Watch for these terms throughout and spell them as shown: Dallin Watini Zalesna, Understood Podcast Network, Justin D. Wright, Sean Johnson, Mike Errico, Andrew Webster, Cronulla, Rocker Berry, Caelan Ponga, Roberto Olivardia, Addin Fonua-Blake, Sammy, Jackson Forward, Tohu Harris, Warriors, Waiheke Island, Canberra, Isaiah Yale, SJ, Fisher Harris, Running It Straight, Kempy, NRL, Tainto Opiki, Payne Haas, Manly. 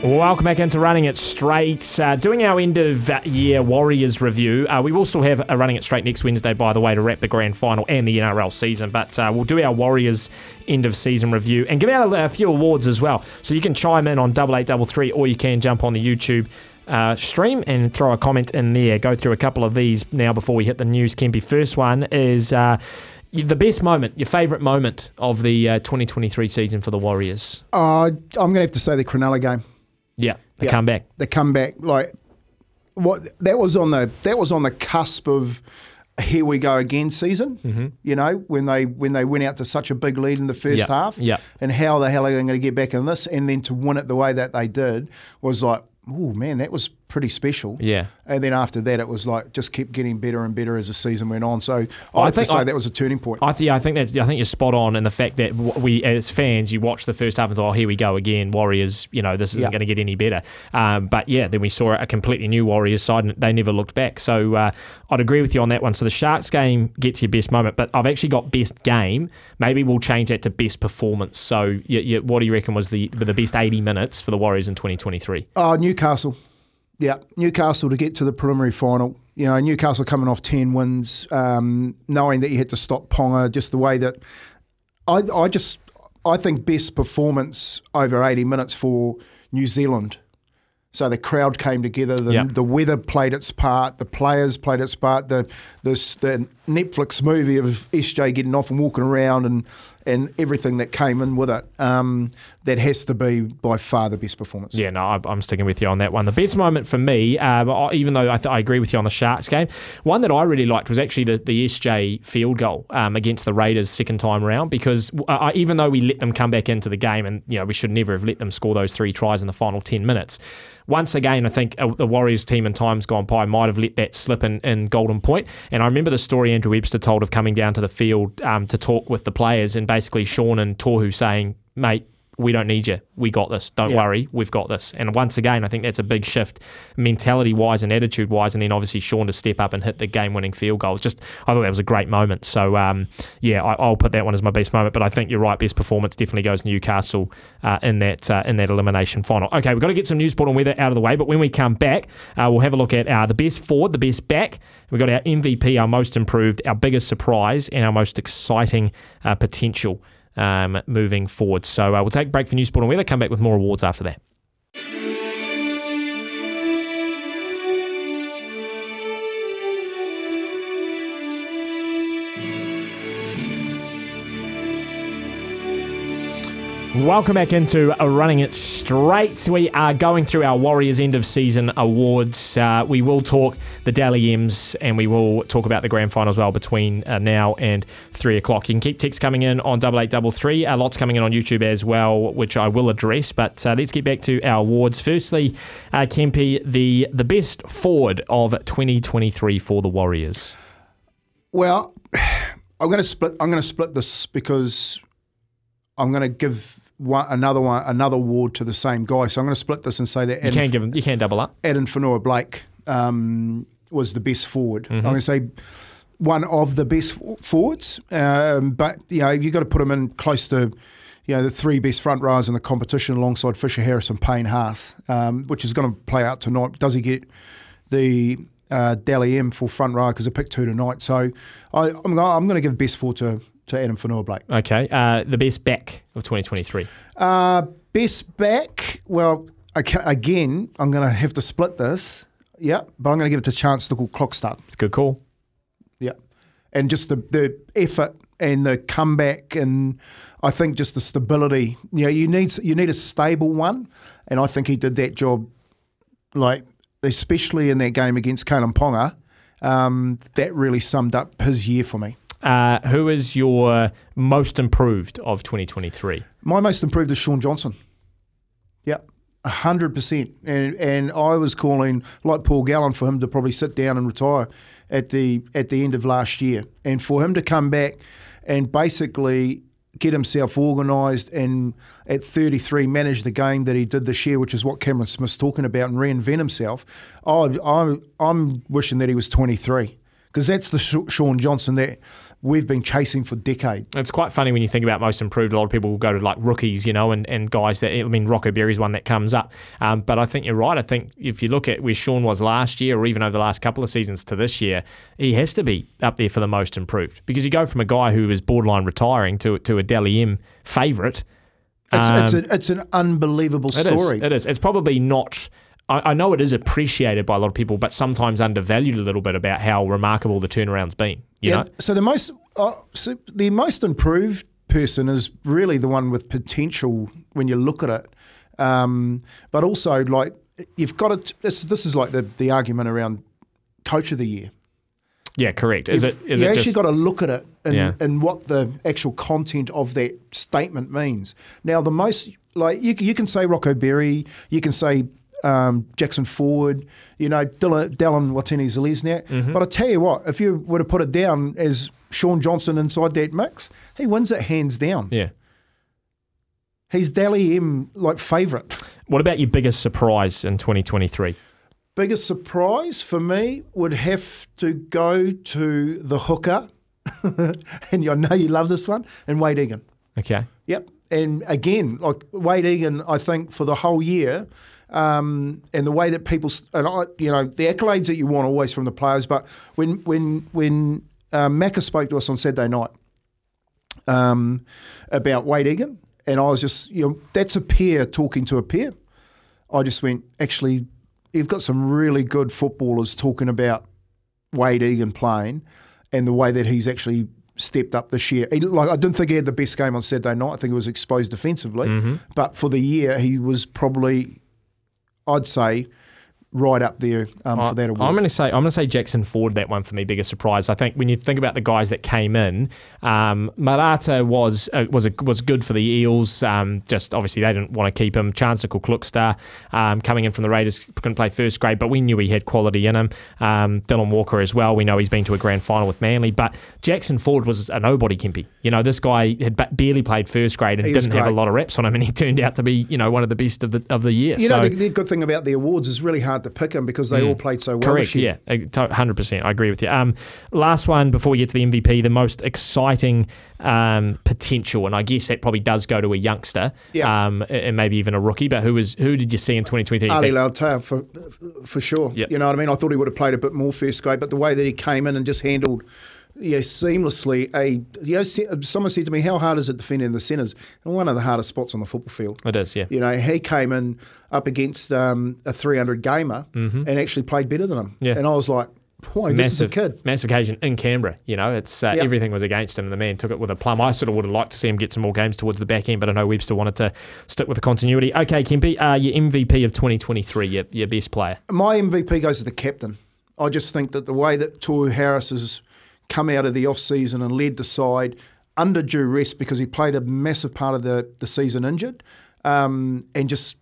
Welcome back into Running It Straight. Doing our end-of-year Warriors review. We will still have a Running It Straight next Wednesday, by the way, to wrap the grand final and the NRL season. But we'll do our Warriors end-of-season review and give out a few awards as well. So you can chime in on 8833 or you can jump on the YouTube stream and throw a comment in there. Go through a couple of these now before we hit the news, Kempy. First one is the best moment, your favourite moment of the 2023 season for the Warriors. I'm going to have to say the Cronulla game. Yeah, comeback. The comeback, like what that was on the cusp of here we go again season. Mm-hmm. You know, when they went out to such a big lead in the first half, and how the hell are they going to get back in this? And then to win it the way that they did was like, oh man, that was pretty special. Yeah. And then after that, it was like just kept getting better and better as the season went on. So I think that was a turning point. I think you're spot on in the fact that we as fans, you watch the first half and thought, oh, here we go again, Warriors. You know, this isn't going to get any better. But yeah, then we saw a completely new Warriors side, and they never looked back. So I'd agree with you on that one. So the Sharks game gets your best moment, but I've actually got best game. Maybe we'll change that to best performance. So what do you reckon was the best 80 minutes for the Warriors in 2023? Newcastle. Yeah, Newcastle to get to the preliminary final. You know, Newcastle coming off 10 wins, knowing that you had to stop Ponga, just the way that I think best performance over 80 minutes for New Zealand. So the crowd came together, the weather played its part, the players played its part, the Netflix movie of SJ getting off and walking around and everything that came in with it. That has to be by far the best performance. Yeah, no, I'm sticking with you on that one. The best moment for me, even though I agree with you on the Sharks game, one that I really liked was actually the SJ field goal against the Raiders second time round, because even though we let them come back into the game and you know we should never have let them score those three tries in the final 10 minutes, once again, I think the Warriors team in times gone by might have let that slip in Golden Point. And I remember the story Andrew Webster told of coming down to the field to talk with the players, and basically Sean and Tohu saying, mate, we don't need you. We got this. Don't worry. We've got this. And once again, I think that's a big shift mentality-wise and attitude-wise, and then obviously Sean to step up and hit the game-winning field goal. I thought that was a great moment. So, I'll put that one as my best moment, but I think you're right. Best performance definitely goes Newcastle in that elimination final. Okay, we've got to get some news, sport and weather out of the way, but when we come back, we'll have a look at the best forward, the best back. We've got our MVP, our most improved, our biggest surprise, and our most exciting potential moving forward. So we'll take a break for news, sport and weather, come back with more awards after that. Welcome back into Running It Straight. We are going through our Warriors end-of-season awards. We will talk the Dally M's and we will talk about the grand final as well between now and 3 o'clock. You can keep texts coming in on 8833. Lots coming in on YouTube as well, which I will address. But let's get back to our awards. Firstly, Kempy, the best forward of 2023 for the Warriors. Well, I'm going to split this because I'm going to give another award to the same guy. So I'm going to split this and say that you can't double up. Addin Fonua-Blake was the best forward. Mm-hmm. I'm going to say one of the best forwards, but you know you've got to put him in close to the three best front rowers in the competition alongside Fisher Harris and Payne Haas, which is going to play out tonight. Does he get the Dally M for front rower because I picked two tonight? So I'm going to give best forward to Addin Fonua-Blake. Okay. The best back of 2023? Best back, well, again, I'm going to have to split this. Yeah, but I'm going to give it to Chance Nickel Clockstart. It's a good call. Yeah. And just the effort and the comeback and I think just the stability. You know, you need a stable one, and I think he did that job, like especially in that game against Caelan Ponga. that really summed up his year for me. Who is your most improved of 2023? My most improved is Sean Johnson. Yep. 100%. And I was calling, like Paul Gallon, for him to probably sit down and retire at the end of last year. And for him to come back and basically get himself organised and at 33 manage the game that he did this year, which is what Cameron Smith's talking about, and reinvent himself, I'm wishing that he was 23. Because that's the Sean Johnson that we've been chasing for decades. It's quite funny when you think about most improved. A lot of people will go to like rookies, you know, and guys that, I mean, Rocker Berry's one that comes up. But I think you're right. I think if you look at where Sean was last year or even over the last couple of seasons to this year, he has to be up there for the most improved, because you go from a guy who is borderline retiring to a Dally M favourite. It's an unbelievable story. It is. It's probably not... I know it is appreciated by a lot of people, but sometimes undervalued a little bit about how remarkable the turnaround's been. You know? So the most improved person is really the one with potential when you look at it. But also, like, you've got to. This is like the argument around coach of the year. Yeah, correct. You've actually got to look at it and what the actual content of that statement means. Now, the most, like, you can say Rocco Berry, you can say Jackson Forward, you know, Dallin Watini Zalesna. Mm-hmm. But I tell you what, if you were to put it down as Sean Johnson inside that mix, he wins it hands down. Yeah. He's Dally M, like, favourite. What about your biggest surprise in 2023? Biggest surprise for me would have to go to the hooker, and I know you love this one, and Wayde Egan. Okay. Yep. And again, like, Wayde Egan, I think, for the whole year, and the way that people, the accolades that you want always from the players, but when Macca spoke to us on Saturday night about Wayde Egan, and I was just, that's a peer talking to a peer. I just went, actually, you've got some really good footballers talking about Wayde Egan playing and the way that he's actually stepped up this year. I didn't think he had the best game on Saturday night. I think he was exposed defensively. Mm-hmm. But for the year, he was probably, I'd say, right up there for that award. I'm going to say Jackson Forward, that one for me, biggest surprise. I think when you think about the guys that came in, Marata was good for the Eels. Just obviously they didn't want to keep him. Chancellor Klukstar coming in from the Raiders, couldn't play first grade, but we knew he had quality in him. Dylan Walker as well. We know he's been to a grand final with Manly, but Jackson Forward was a nobody, Kempy. You know, this guy had barely played first grade and didn't have a lot of reps on him, and he turned out to be, one of the best of the year. The good thing about the awards is really hard to pick them because they all played so well. Correct, yeah, 100%. I agree with you. Last one before we get to the MVP, the most exciting potential, and I guess that probably does go to a youngster, and maybe even a rookie. But who did you see in 2023? Ali Lautea for sure. Yep. You know what I mean? I thought he would have played a bit more first grade, but the way that he came in and just handled, seamlessly. Someone said to me, how hard is it defending the centres? And one of the hardest spots on the football field. It is, yeah. He came in up against a 300 gamer and actually played better than him. Yeah. And I was like, boy, this is a kid. Massive occasion in Canberra. Everything was against him, and the man took it with a plum. I sort of would have liked to see him get some more games towards the back end, but I know Webster wanted to stick with the continuity. Okay, Kempy, your MVP of 2023, your best player. My MVP goes to the captain. I just think that the way that Tohu Harris is come out of the off-season and led the side under duress because he played a massive part of the season injured, and just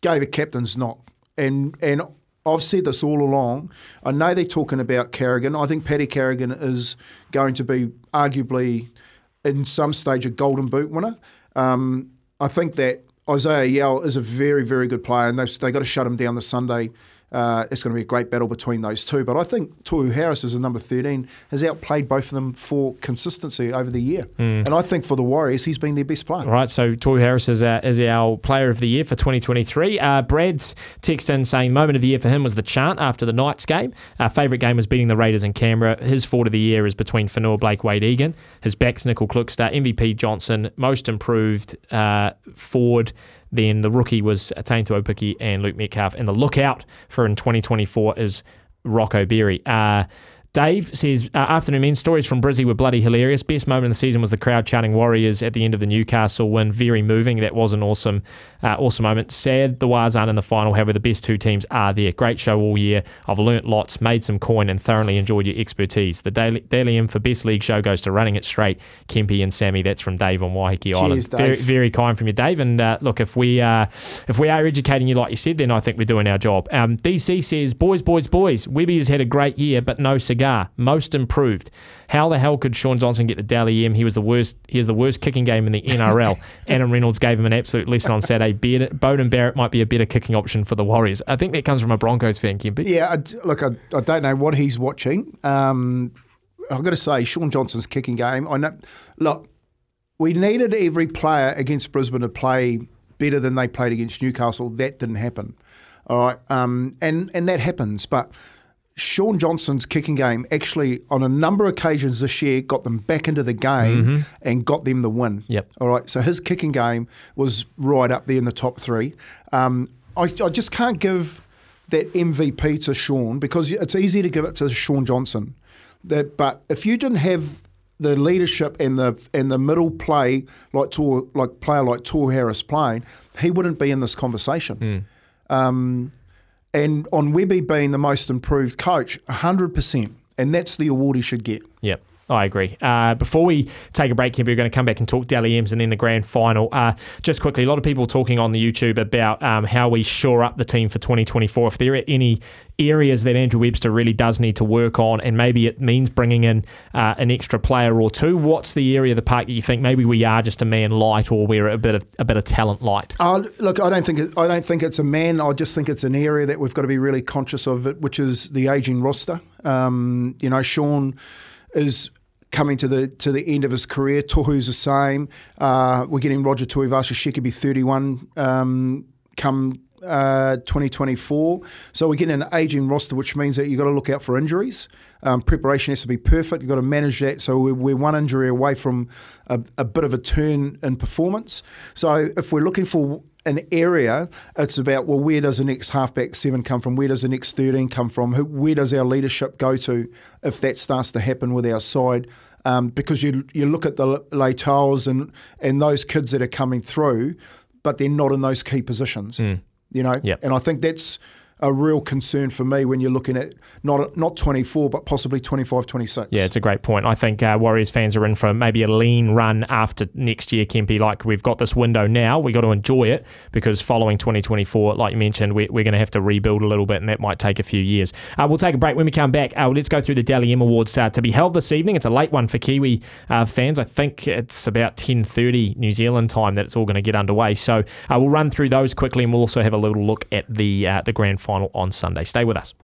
gave a captain's knock. And I've said this all along. I know they're talking about Carrigan. I think Paddy Carrigan is going to be arguably in some stage a Golden Boot winner. I think that Isaiah Yale is a very, very good player, and they've got to shut him down this Sunday. It's going to be a great battle between those two. But I think Tohu Harris as a number 13 has outplayed both of them for consistency over the year. Mm. And I think for the Warriors, he's been their best player. All right, so Tohu Harris is our player of the year for 2023. Brad's text in saying moment of the year for him was the chant after the Knights game. Our favourite game was beating the Raiders in Canberra. His forward of the year is between Fonua-Blake, Wayde Egan. His back's Nickel Klukstar, MVP Johnson, most improved forward. Then the rookie was Tainto Opiki and Luke Metcalf. And the lookout for in 2024 is Rocco Berry. Dave says, afternoon men, stories from Brizzy were bloody hilarious. Best moment of the season was the crowd chanting Warriors at the end of the Newcastle win. Very moving. That was an awesome moment. Sad the Wars aren't in the final. However, the best two teams are there. Great show all year. I've learnt lots, made some coin and thoroughly enjoyed your expertise. The Dally M for best league show goes to Running It Straight, Kempy and Sammy. That's from Dave on Waiheke Island. Cheers, Dave. Very, very kind from you, Dave. And look, if we are educating you like you said, then I think we're doing our job. DC says, boys, Webby has had a great year, but no cigar. Most improved. How the hell could Sean Johnson get the Dally M? He has the worst kicking game in the NRL. Adam Reynolds gave him an absolute lesson on Saturday. Bowden Barrett might be a better kicking option for the Warriors. I think that comes from a Broncos fan, Kempy. Yeah, I don't know what he's watching. I've got to say, Sean Johnson's kicking game. I know. Look, we needed every player against Brisbane to play better than they played against Newcastle. That didn't happen. All right, and that happens, but Sean Johnson's kicking game actually, on a number of occasions this year, got them back into the game and got them the win. Yep. All right. So his kicking game was right up there in the top three. I just can't give that MVP to Sean because it's easy to give it to Sean Johnson. But if you didn't have the leadership and the middle play like Tohu Harris playing, he wouldn't be in this conversation. And on Webby being the most improved coach, 100%. And that's the award he should get. Yep. I agree. Before we take a break here, we're going to come back and talk Dally M's and then the grand final. Just quickly, a lot of people talking on the YouTube about how we shore up the team for 2024. If there are any areas that Andrew Webster really does need to work on, and maybe it means bringing in an extra player or two, what's the area of the park that you think maybe we are just a man light, or we're a bit of talent light? Look, I don't think it's a man. I just think it's an area that we've got to be really conscious of, which is the ageing roster. Sean is coming to the end of his career. Tohu's the same. We're getting Roger Tuivasa-Sheck could be 31 come 2024. So we're getting an ageing roster, which means that you've got to look out for injuries. Preparation has to be perfect. You've got to manage that. So we're one injury away from a bit of a turn in performance. So if we're looking for an area, it's about, well, where does the next halfback 7 come from? Where does the next 13 come from? Where does our leadership go to if that starts to happen with our side? Because you look at the Lauteas and those kids that are coming through, but they're not in those key positions. Yep. And I think that's a real concern for me when you're looking at not 24 but possibly 25, 26. Yeah, it's a great point. I think Warriors fans are in for maybe a lean run after next year, Kempy. Like, we've got this window now. We've got to enjoy it because following 2024, like you mentioned, we're going to have to rebuild a little bit, and that might take a few years. We'll take a break. When we come back, let's go through the Dally M Awards to be held this evening. It's a late one for Kiwi fans. I think it's about 10:30 New Zealand time that it's all going to get underway. So we'll run through those quickly, and we'll also have a little look at the grand final on Sunday. Stay with us.